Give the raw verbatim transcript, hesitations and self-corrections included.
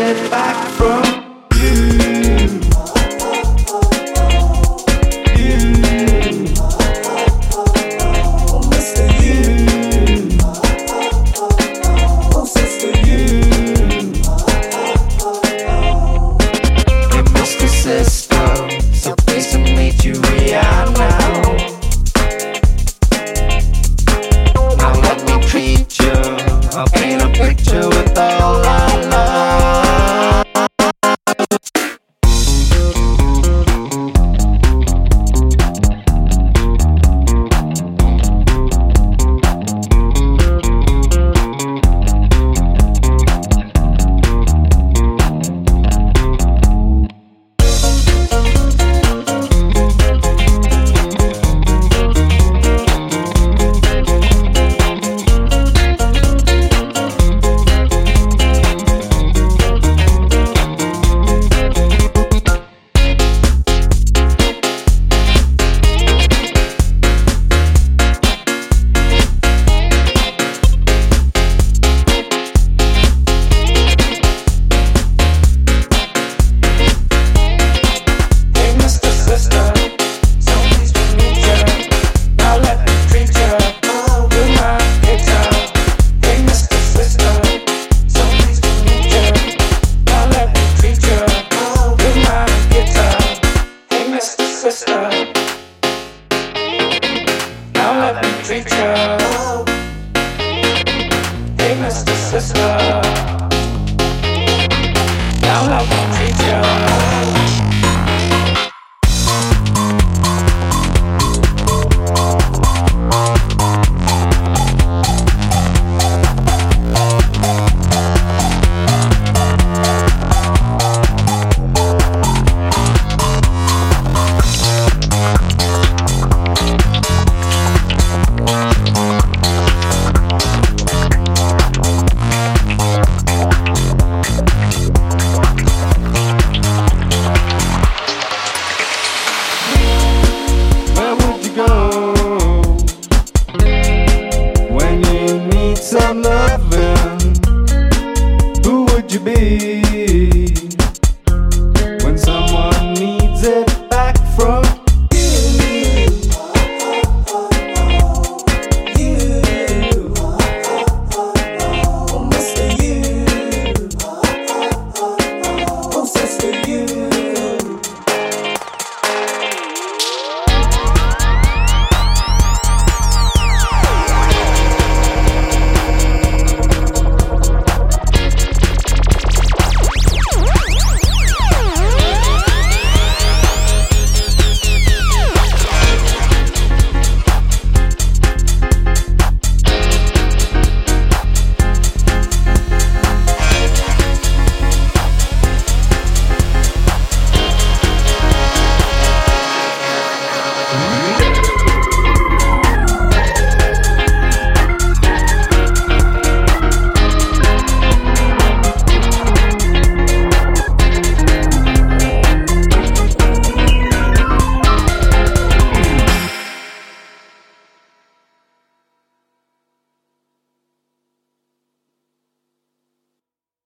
it back from you. You, oh Mister You, oh Sister You, and Mister Sister, so pleased to meet you here now. Now let me treat you, I'll paint a picture with all I. Sister, now let me treat you. Hey, Mister Sister, now let me treat you. Some loving, who would you be?